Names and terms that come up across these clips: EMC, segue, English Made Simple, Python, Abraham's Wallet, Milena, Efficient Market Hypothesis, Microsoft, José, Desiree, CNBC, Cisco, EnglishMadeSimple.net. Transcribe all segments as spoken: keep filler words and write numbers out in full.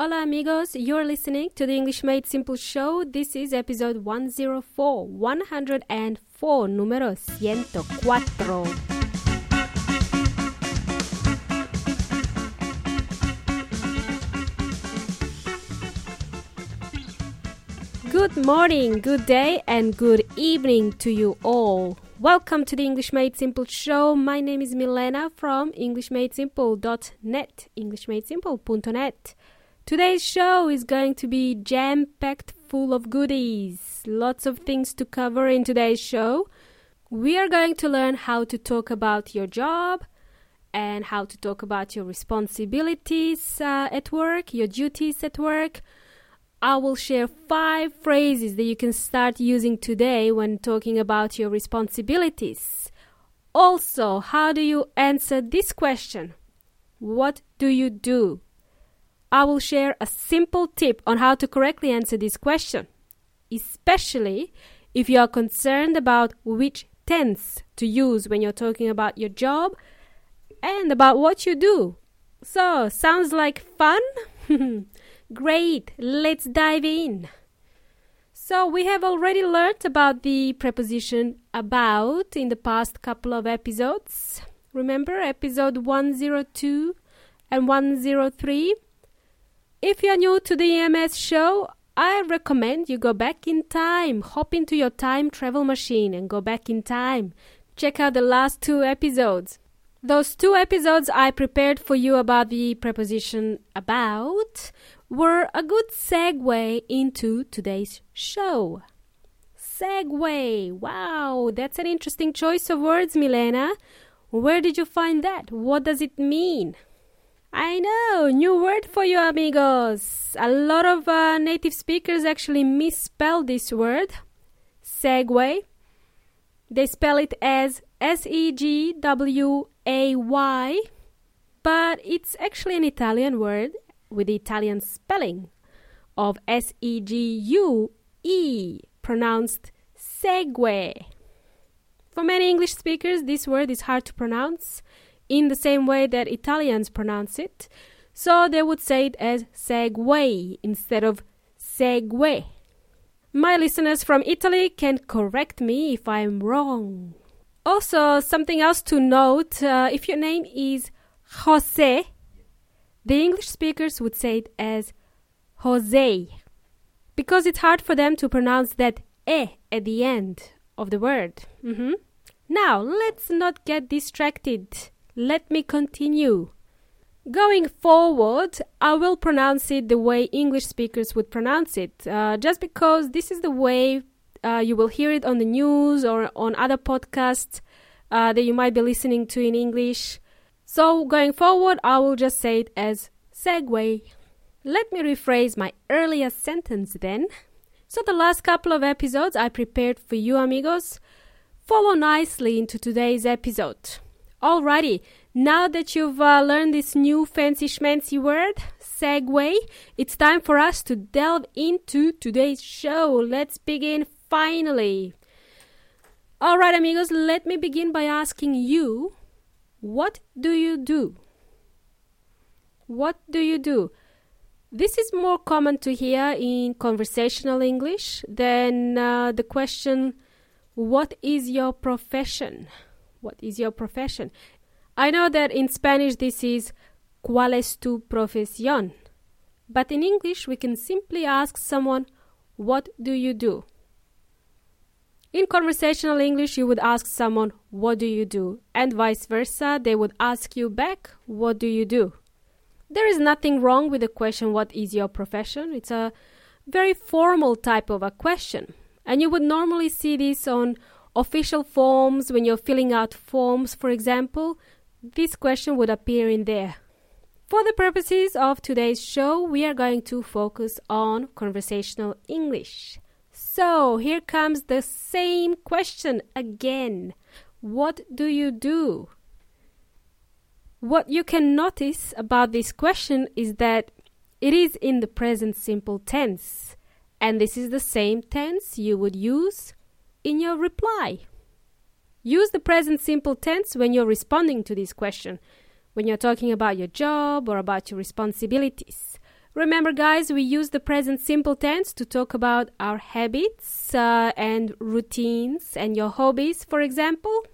Hola amigos, you're listening to the English Made Simple show. This is episode one oh four, one oh four, número ciento cuatro. Good morning, good day, and good evening to you all. Welcome to the English Made Simple show. My name is Milena from English Made Simple dot net, English Made Simple dot net. Today's show is going to be jam-packed full of goodies. Lots of things to cover in today's show. We are going to learn how to talk about your job and how to talk about your responsibilities uh, at work, your duties at work. I will share five phrases that you can start using today when talking about your responsibilities. Also, how do you answer this question? What do you do? I will share a simple tip on how to correctly answer this question, especially if you are concerned about which tense to use when you're talking about your job and about what you do. So, sounds like fun? Great, let's dive in. So, we have already learnt about the preposition about in the past couple of episodes. Remember, episode one oh two and one oh three? If you're new to the E M S show, I recommend you go back in time. Hop into your time travel machine and go back in time. Check out the last two episodes. Those two episodes I prepared for you about the preposition about were a good segue into today's show. Segue. Wow, that's an interesting choice of words, Milena. Where did you find that? What does it mean? I know, new word for you, amigos. A lot of uh, native speakers actually misspell this word, segue. They spell it as S E G W A Y, but it's actually an Italian word with the Italian spelling of S E G U E, pronounced segue. For many English speakers, this word is hard to pronounce in the same way that Italians pronounce it. So they would say it as segue instead of segue. My listeners from Italy can correct me if I'm wrong. Also, something else to note, uh, if your name is José, the English speakers would say it as José, because it's hard for them to pronounce that E at the end of the word. Mm-hmm. Now, let's not get distracted. Let me continue. Going forward, I will pronounce it the way English speakers would pronounce it, uh, just because this is the way uh, you will hear it on the news or on other podcasts uh, that you might be listening to in English. So going forward, I will just say it as segue. Let me rephrase my earlier sentence then. So the last couple of episodes I prepared for you, amigos, follow nicely into today's episode. Alrighty, now that you've uh, learned this new fancy schmancy word, segue, it's time for us to delve into today's show. Let's begin finally. Alright, amigos, let me begin by asking you, what do you do? What do you do? This is more common to hear in conversational English than uh, the question, what is your profession? What is your profession? I know that in Spanish this is ¿Cuál es tu profesión? But in English we can simply ask someone, what do you do? In conversational English you would ask someone, what do you do? And vice versa, they would ask you back, what do you do? There is nothing wrong with the question, what is your profession? It's a very formal type of a question. And you would normally see this on official forms, when you're filling out forms, for example, this question would appear in there. For the purposes of today's show, we are going to focus on conversational English. So, here comes the same question again. What do you do? What you can notice about this question is that it is in the present simple tense, and this is the same tense you would use in your reply. Use the present simple tense when you're responding to this question, when you're talking about your job or about your responsibilities. Remember, guys, we use the present simple tense to talk about our habits uh, and routines and your hobbies, for example.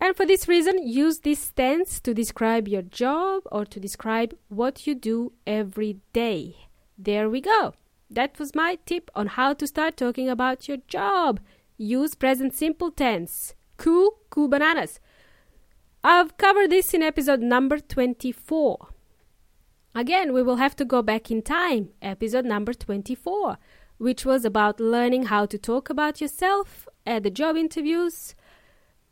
And for this reason, use this tense to describe your job or to describe what you do every day. There we go. That was my tip on how to start talking about your job. Use present simple tense. Cool, cool bananas. I've covered this in episode number twenty-four. Again, we will have to go back in time, episode number twenty-four, which was about learning how to talk about yourself at the job interviews.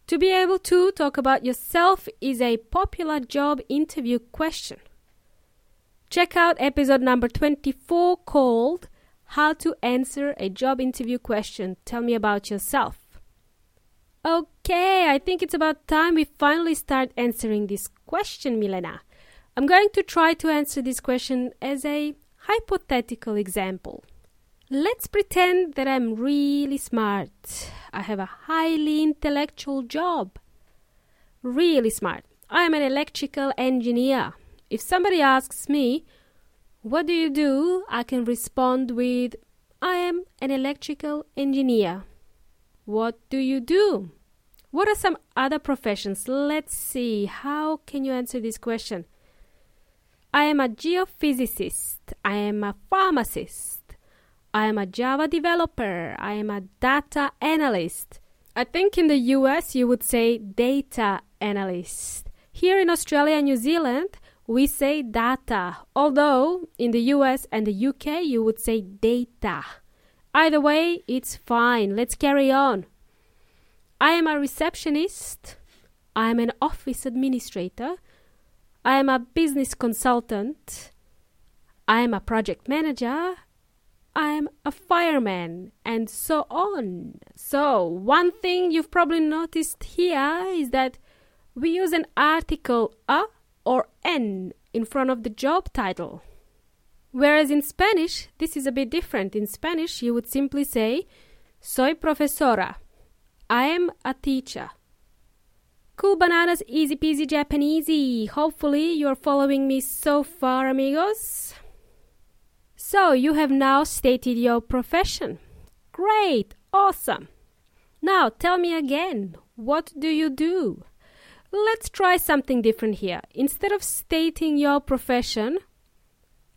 To be able to talk about yourself is a popular job interview question. Check out episode number twenty-four called How to Answer a Job Interview Question. Tell me about yourself. Okay, I think it's about time we finally start answering this question, Milena. I'm going to try to answer this question as a hypothetical example. Let's pretend that I'm really smart. I have a highly intellectual job. Really smart. I'm an electrical engineer. If somebody asks me, what do you do? I can respond with, I am an electrical engineer. What do you do? What are some other professions? Let's see. How can you answer this question? I am a geophysicist, I am a pharmacist, I am a Java developer, I am a data analyst. I think in the U S you would say data analyst. Here in Australia and New Zealand, we say data, although in the U S and the U K you would say data. Either way, it's fine. Let's carry on. I am a receptionist, I am an office administrator, I am a business consultant, I am a project manager, I am a fireman, and so on. So, one thing you've probably noticed here is that we use an article a or en in front of the job title. Whereas in Spanish, this is a bit different. In Spanish, you would simply say, soy profesora, I am a teacher. Cool bananas, easy peasy, Japanesey. Hopefully you're following me so far, amigos. So you have now stated your profession. Great, awesome. Now tell me again, what do you do? Let's try something different here. Instead of stating your profession,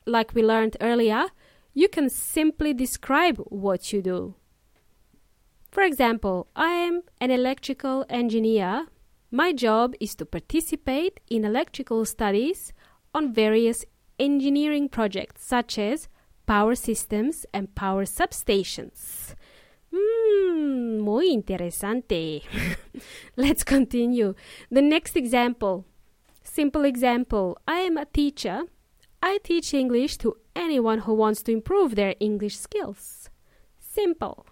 like we learned earlier, you can simply describe what you do. For example, I am an electrical engineer. My job is to participate in electrical studies on various engineering projects such as power systems and power substations. Mmm, muy interesante. Let's continue. The next example, simple example. I am a teacher. I teach English to anyone who wants to improve their English skills. Simple.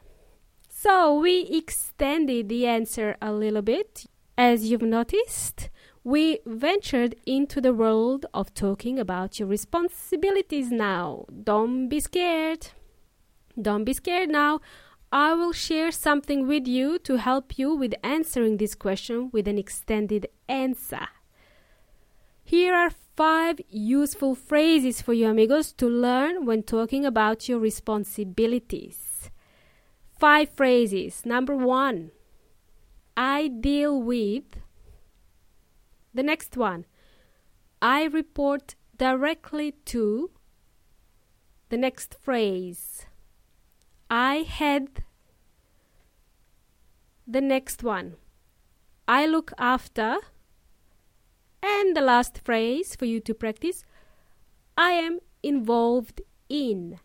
So we extended the answer a little bit. As you've noticed, we ventured into the world of talking about your responsibilities now. Don't be scared. Don't be scared now. I will share something with you to help you with answering this question with an extended answer. Here are five useful phrases for you, amigos, to learn when talking about your responsibilities. Five phrases. Number one. I deal with. The next one, I report directly to. The next phrase, I head. The next one, I look after. And the last phrase for you to practice, I am involved in.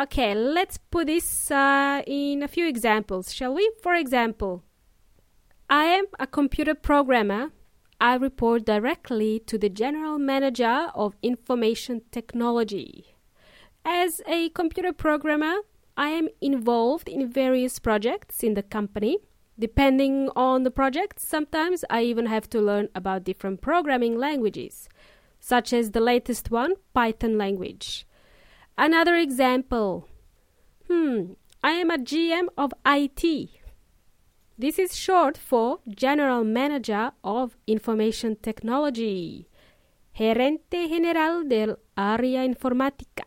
Okay, let's put this uh, in a few examples, shall we? For example, I am a computer programmer. I report directly to the general manager of information technology. As a computer programmer, I am involved in various projects in the company. Depending on the project, sometimes I even have to learn about different programming languages, such as the latest one, Python language. Another example, hmm, I am a G M of I T. This is short for General Manager of Information Technology. gerente general del área informática.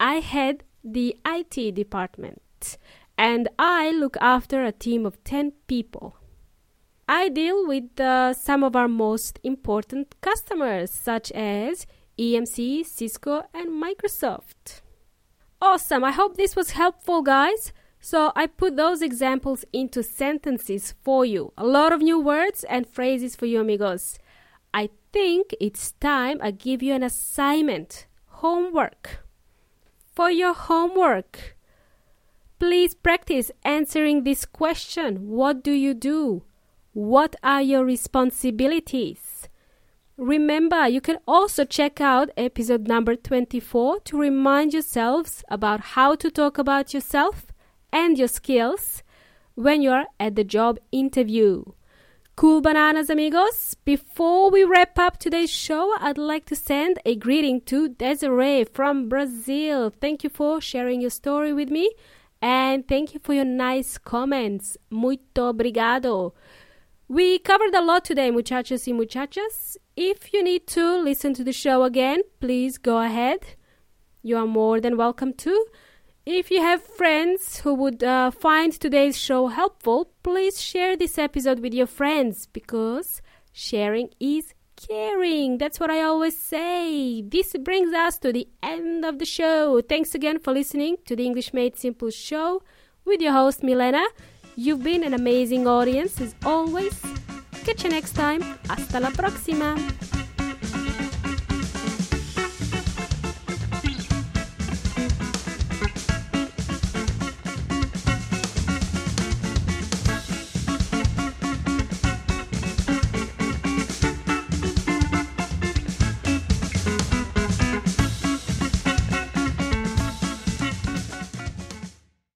I head the I T department, and I look after a team of ten people. I deal with uh, some of our most important customers, such as E M C, Cisco, and Microsoft. Awesome! I hope this was helpful, guys. So I put those examples into sentences for you. A lot of new words and phrases for you, amigos. I think it's time I give you an assignment, homework. For your homework, please practice answering this question. What do you do? What are your responsibilities? Remember, you can also check out episode number twenty-four to remind yourselves about how to talk about yourself and your skills when you're at the job interview. Cool bananas, amigos. Before we wrap up today's show, I'd like to send a greeting to Desiree from Brazil. Thank you for sharing your story with me, and thank you for your nice comments. Muito obrigado. We covered a lot today, muchachos y muchachas. If you need to listen to the show again, please go ahead. You are more than welcome to. If you have friends who would uh, find today's show helpful, please share this episode with your friends, because sharing is caring. That's what I always say. This brings us to the end of the show. Thanks again for listening to the English Made Simple show with your host, Milena. You've been an amazing audience as always. Catch you next time. Hasta la próxima.